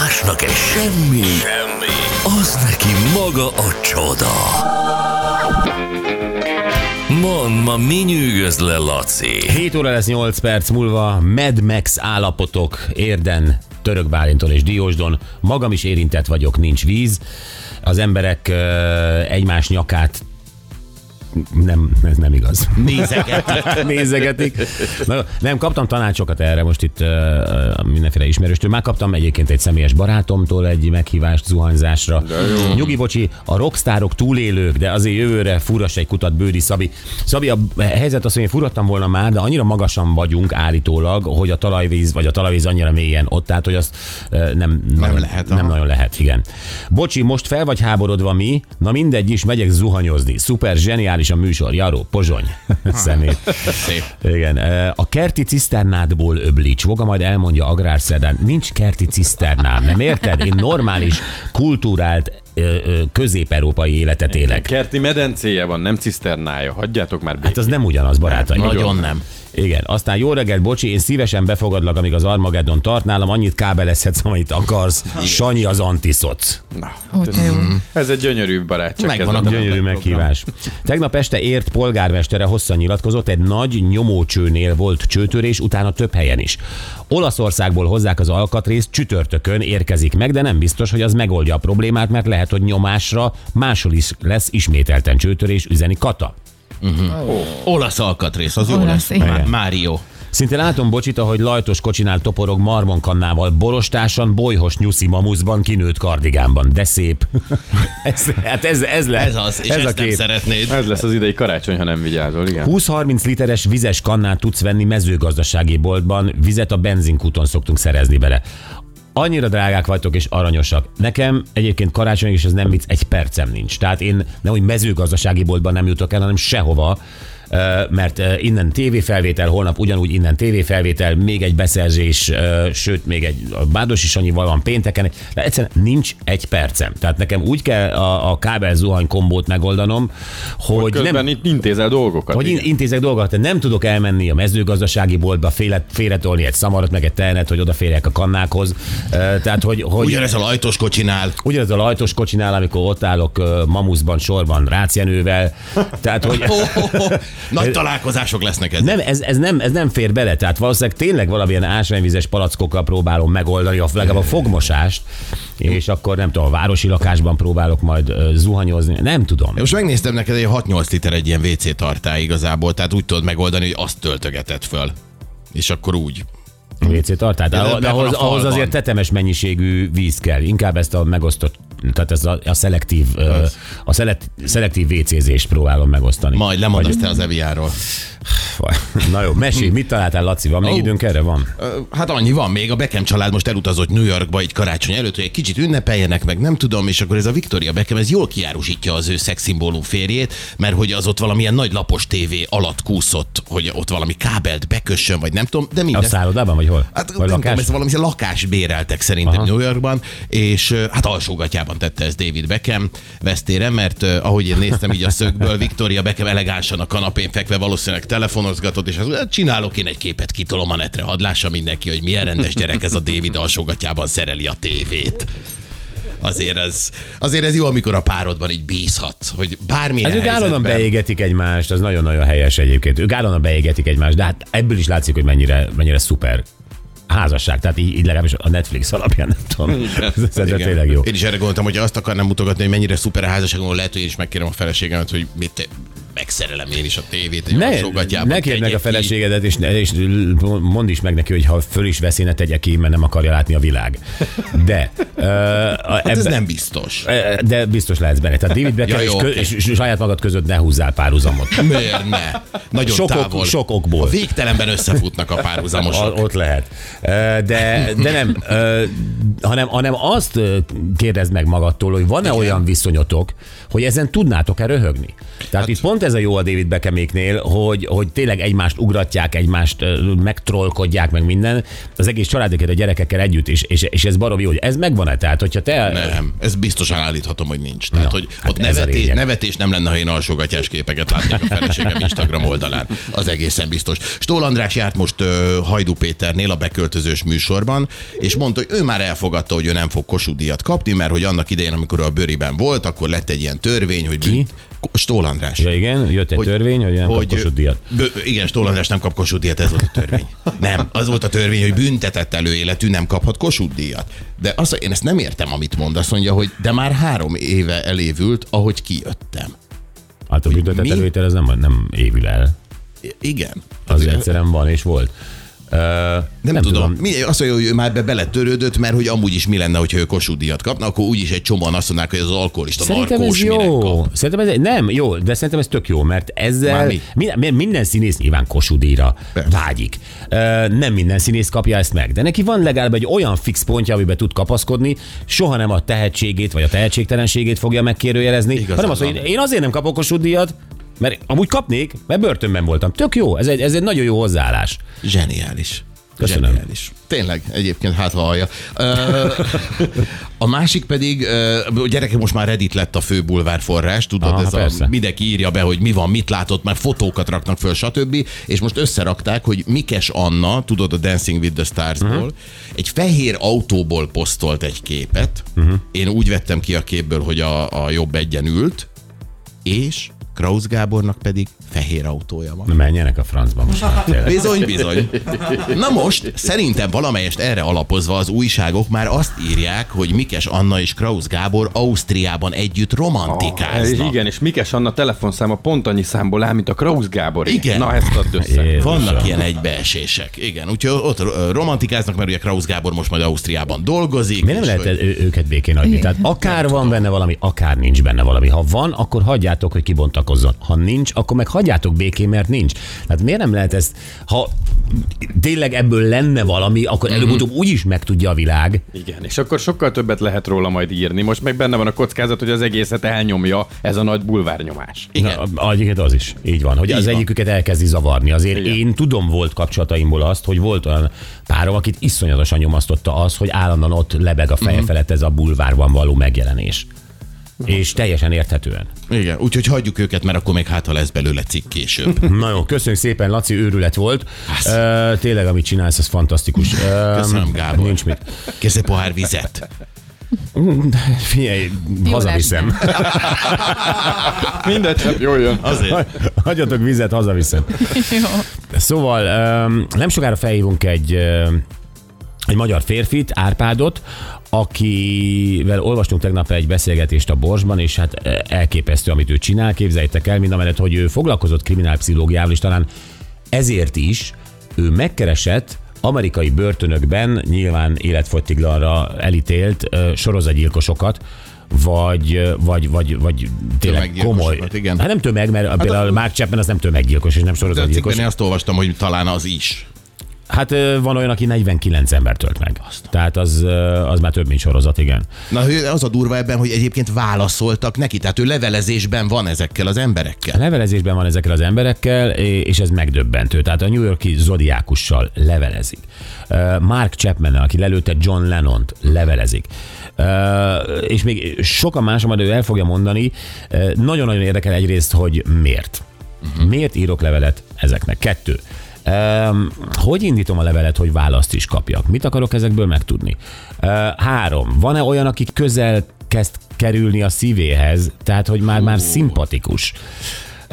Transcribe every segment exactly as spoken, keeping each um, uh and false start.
másnak egy semmi, semmi, az neki maga a csoda. Mondd, ma mi nyűgöz le, Laci? hét óra lesz nyolc perc múlva, Mad Max állapotok Érden, Török Bálinton és Diósdon. Magam is érintett vagyok, nincs víz. Az emberek uh, egymás nyakát nem, ez nem igaz. Nézeget. Nézegetik. Na, nem, kaptam tanácsokat erre most itt uh, mindenféle ismerőstől. Már kaptam egyébként egy személyes barátomtól egy meghívást zuhanyzásra. Nyugi bocsi, a rockstárok túlélők, de azért jövőre furass egy kutat, Bődi Szabi. Szabi, a helyzet az, hogy én furattam volna már, de annyira magasan vagyunk állítólag, hogy a talajvíz, vagy a talajvíz annyira mélyen ott állt, hogy azt uh, nem, nem, nagyon, lehet, nem nagyon lehet. Igen. Bocsi, most fel vagy háborodva mi? Na mindegy is, megyek zuhanyozni. Szuper, zseniális a műsor, Jaró, Pozsony, szemét. Szép. Igen. A kerti ciszternádból öblíts. Voga majd elmondja Agrárszerdán. Nincs kerti ciszternám, nem érted? Én normális, kultúrált, közép-európai életet élek. Kerti medencéje van, nem ciszternája. Hagyjátok már békén. Hát az nem ugyanaz, barátaim. Nagyon, Nagyon nem. Igen. Aztán jó reggelt, bocsi, én szívesen befogadlak, amíg az Armageddon tart, nálam annyit kábelezhetsz, amit akarsz. Sanyi az antiszot. Na, ez egy gyönyörű barátság. Ez a gyönyörű meghívás. Tegnap este Ért polgármestere hosszan nyilatkozott, egy nagy nyomócsőnél volt csőtörés, utána több helyen is. Olaszországból hozzák az alkatrészt, csütörtökön érkezik meg, de nem biztos, hogy az megoldja a problémát, mert lehet, hogy nyomásra máshol is lesz ismételten csőtörés, üzeni Kata. Uh-huh. Oh. Olasz alkatrész, az jó lesz. Má- Mário. Szinte látom bocsit, ahogy lajtos kocsinál toporog marmonkannával, borostásan, bolyhos nyuszi mamuszban, kinőtt kardigánban. De szép. ez, hát ez, ez lesz. Ez az, és ez ezt a nem szeretnéd. Ez lesz az idei karácsony, ha nem vigyázol. Igen. húsz-harminc literes vizes kannát tudsz venni mezőgazdasági boltban, vizet a benzinkúton szoktunk szerezni bele. Annyira drágák vagytok és aranyosak. Nekem egyébként karácsonyig, és ez nem vicc, egy percem nincs. Tehát én nemhogy mezőgazdasági boltban nem jutok el, hanem sehova, mert innen tévéfelvétel, holnap ugyanúgy innen tévéfelvétel, még egy beszerzés, sőt, még egy Bádosi Sanyival van pénteken, de egyszerűen nincs egy percem. Tehát nekem úgy kell a, a kábel zuhany kombót megoldanom, hogy, hogy közben nem, intézel dolgokat. Hogy igen. intézek dolgokat, nem tudok elmenni a mezőgazdasági boltba, féle, félretolni egy szamarat, meg egy tehenet, hogy odaférjek a kannákhoz. Tehát, hogy, hogy ugyanez a lajtos kocsinál. Ugyanez a lajtos kocsinál, amikor ott állok mamuszban, sorban, Rácjenővel. Tehát, hogy... Nagy találkozások lesznek ezek. Nem, ez, ez, nem, ez nem fér bele, tehát valószínűleg tényleg valamilyen ásványvizes palackokkal próbálom megoldani, legalább a fogmosást, és akkor nem tudom, a városi lakásban próbálok majd zuhanyozni, nem tudom. Most megnéztem neked, egy hat-nyolc liter egy ilyen vé cé tartály igazából, tehát úgy tudod megoldani, hogy azt töltögeted föl, és akkor úgy. vé cé tartály? De, de, de ahhoz, ahhoz azért tetemes mennyiségű víz kell, inkább ezt a megosztott, tehát ez a, a szelektív a szelekt, szelektív vécézést próbálom megosztani. Majd lemondasz te az Eviáról. Na jó, mesélj, mit találtál, Laci? Van még oh. időnk erre? Van? Hát annyi van még. A Beckham család most elutazott New Yorkba egy karácsony előtt, hogy egy kicsit ünnepeljenek, meg nem tudom, és akkor ez a Victoria Beckham, ez jól kiárusítja az ő szexszimbólum férjét, mert hogy az ott valamilyen nagy lapos tévé alatt kúszott, hogy ott valami kábelt bekössön, vagy nem tudom, de minden. A szállodában, vagy hol? Hát, vagy nem tudom, ez valami lakás béreltek szerintem. Aha. New Yorkban, és hát alsógatjában tette ez David Beckham vesztére, mert uh, ahogy én néztem így a szögből, Victoria Beckham elegánsan a kanapén fekve valószínűleg telefonozgatott, és azt csinálok én egy képet, kitolom a netre, hadd lássa mindenki, hogy milyen rendes gyerek ez a David, alsógatjában szereli a tévét. Azért ez, azért ez jó, amikor a párodban így bízhat, hogy bármilyen hát helyzetben... Ők állandóan beégetik egymást, az nagyon-nagyon helyes egyébként. Ők állandóan beégetik egymást, de hát ebből is látszik, hogy mennyire, mennyire szuper házasság, tehát így, így legalábbis a Netflix alapján, nem tudom. Ez tényleg jó. Én is erre gondoltam, hogy azt akarnám mutogatni, hogy mennyire szuper a házasságon, lehet, hogy én is megkérem a feleségemet, hogy mit megszerelem én is a tévét, hogy ne, sogatjában. Ne kérd meg a feleségedet, és, és mondd is meg neki, hogy ha föl is veszi, ne tegye ki, mert nem akarja látni a világ. De... Uh, hát ebbe, ez nem biztos. De biztos lehetsz benne. Tehát David Beckham ja, és, okay. és, és saját magad között ne húzzál párhuzamot. Miért ne? Nagyon sok távol. Ok, sok okból. A végtelenben összefutnak a párhuzamosok. Ott lehet. De, de nem, hanem, hanem azt kérdezd meg magadtól, hogy van-e igen. olyan viszonyotok, hogy ezen tudnátok-e röhögni. Tehát hát, itt pont ez ez a jó a David Beckhaméknél, hogy, hogy tényleg egymást ugratják, egymást megtrollkodják, meg minden. Az egész családokat a gyerekekkel együtt is, és, és ez baromi jó, hogy ez megvan-e? Tehát, hogyha te... Nem, ez biztosan állíthatom, hogy nincs. Tehát, no, hogy hát ott nevetés, nevetés nem lenne, ha én alsógatyás képeket látnék a feleségem Instagram oldalán. Az egészen biztos. Stohl András járt most uh, Hajdú Péternél a beköltözős műsorban, és mondta, hogy ő már elfogadta, hogy ő nem fog Kossuth-díjat kapni, mert hogy annak idején, amikor a Bőriben volt, akkor lett egy ilyen törvény, hogy... Ki? Stohl András. Ja, igen, jött egy hogy, törvény, hogy nem hogy, kap Kossuth-díjat. Bő, igen, Stohl András nem kap Kossuth-díjat, ez volt a törvény. Nem, az volt a törvény, hogy büntetett előéletű nem kaphat Kossuth-díjat. De azt, én ezt nem értem, amit mond, azt mondja, hogy de már három éve elévült, ahogy kijöttem. Hát a büntetett előétel ez nem, nem évül el. Igen. Az egyszerűen van és volt. Uh, nem, nem tudom. tudom. Azt mondja, hogy ő már be beletörődött, mert hogy amúgy is mi lenne, hogyha ő Kossuth-díjat kapna, akkor úgyis egy csomóan azt mondják, hogy az alkoholista szerintem narkós ez jó. Minek kap. Szerintem ez nem jó, de szerintem ez tök jó, mert ezzel mi? minden, minden színész nyilván Kossuth-díjra vágyik. Uh, nem minden színész kapja ezt meg, de neki van legalább egy olyan fix pontja, amiben tud kapaszkodni, soha nem a tehetségét vagy a tehetségtelenségét fogja megkérőjelezni, igazán hanem azt, hogy én azért nem kapok Kossuth-díjat, mert amúgy kapnék, mert börtönben voltam. Tök jó, ez egy, ez egy nagyon jó hozzáállás. Zseniális. Köszönöm. Zseniális. Tényleg, egyébként hát hallja. A másik pedig, gyerekek, most már Reddit lett a fő bulvár forrás, tudod, aha, ez persze. A, mindenki írja be, hogy mi van, mit látott, már fotókat raknak föl, stb. És most összerakták, hogy Mikes Anna, tudod, a Dancing with the Stars-ból, uh-huh. egy fehér autóból posztolt egy képet. Uh-huh. Én úgy vettem ki a képből, hogy a, a jobb egyen ült, és... Krausz Gábornak pedig fehér autója van. Na menjenek a francba most már tényleg. Bizony, bizony. Na most, szerintem valamelyest erre alapozva az újságok már azt írják, hogy Mikes Anna és Krausz Gábor Ausztriában együtt romantikáznak. Ah, igen, és Mikes Anna telefonszáma pont annyi számból áll, mint a Krausz Gábor. Igen. Na ezt add össze. Jézus. Vannak ilyen egybeesések. Igen, úgyhogy ott romantikáznak, mert ugye Krausz Gábor most majd Ausztriában dolgozik. Mi nem lehet vagy... ő, őket békén hagyni? Tehát akár van benne valami, akár nincs benne valami. Ha van, akkor hagyjátok, hogy kibontak. Ha nincs, akkor meg hagyjátok békén, mert nincs. Hát miért nem lehet ezt, ha tényleg ebből lenne valami, akkor előbb-utóbb mm-hmm. úgyis megtudja a világ. Igen, és akkor sokkal többet lehet róla majd írni. Most meg benne van a kockázat, hogy az egészet elnyomja ez a nagy bulvárnyomás. Igen, egyébként az is. Így van, hogy így az van. Egyiküket elkezdi zavarni. Azért igen. Én tudom, volt kapcsolataimból azt, hogy volt olyan párom, akit iszonyatosan nyomasztotta az, hogy állandóan ott lebeg a feje mm-hmm. felett ez a bulvárban való megjelenés. És teljesen érthetően. Igen, úgyhogy hagyjuk őket, mert akkor még hát, ha lesz belőle cikk később. Na jó, köszönjük szépen, Laci, őrület volt. Ö, tényleg, amit csinálsz, az fantasztikus. Ö, Köszönöm, Gábor. Nincs mit. Kezdve pohár vizet. Figyelj, hazaviszem. Minden csak jól jön. Azért. Hagyjatok vizet, hazaviszem. Jó. Szóval nem sokára felhívunk egy, egy magyar férfit, Árpádot, akivel olvastunk tegnap egy beszélgetést a Borsban, és hát elképesztő, amit ő csinál. Képzeljétek el, mind amellett, hogy ő foglalkozott kriminálpszichológiával, és talán ezért is ő megkeresett amerikai börtönökben, nyilván életfogytiglanra elítélt sorozatgyilkosokat, vagy, vagy, vagy, vagy tényleg komoly. Igen. Hát nem tömeg, mert hát például a Mark Chapman az nem tömeggyilkos, és nem sorozatgyilkos. Én azt olvastam, hogy talán az is. Hát van olyan, aki negyvenkilenc ember tölt meg. Tehát az, az már több, mint sorozat, igen. Na, az a durva ebben, hogy egyébként válaszoltak neki, tehát ő levelezésben van ezekkel az emberekkel. Levelezésben van ezekkel az emberekkel, és ez megdöbbentő. Tehát a New York-i zodiákussal levelezik. Mark Chapman, aki lelőtte John Lennont, levelezik. És még sokan más, majd ő el fogja mondani, nagyon-nagyon érdekel egyrészt, hogy miért. Uh-huh. Miért írok levelet ezeknek? Kettő. Um, hogy indítom a levelet, hogy választ is kapjak? Mit akarok ezekből megtudni? Uh, három. Van-e olyan, aki közel kezd kerülni a szívéhez? Tehát, hogy már, már szimpatikus.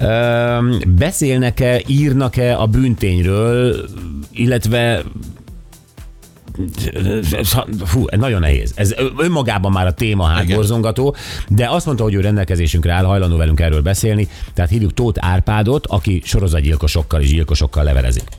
Um, beszélnek-e, írnak-e a bűntényről, illetve... Fú, nagyon nehéz. Ez önmagában már a téma hátborzongató, de azt mondta, hogy ő rendelkezésünkre áll, hajlandó velünk erről beszélni, tehát hívjuk Tóth Árpádot, aki sorozatgyilkosokkal és gyilkosokkal levelezik.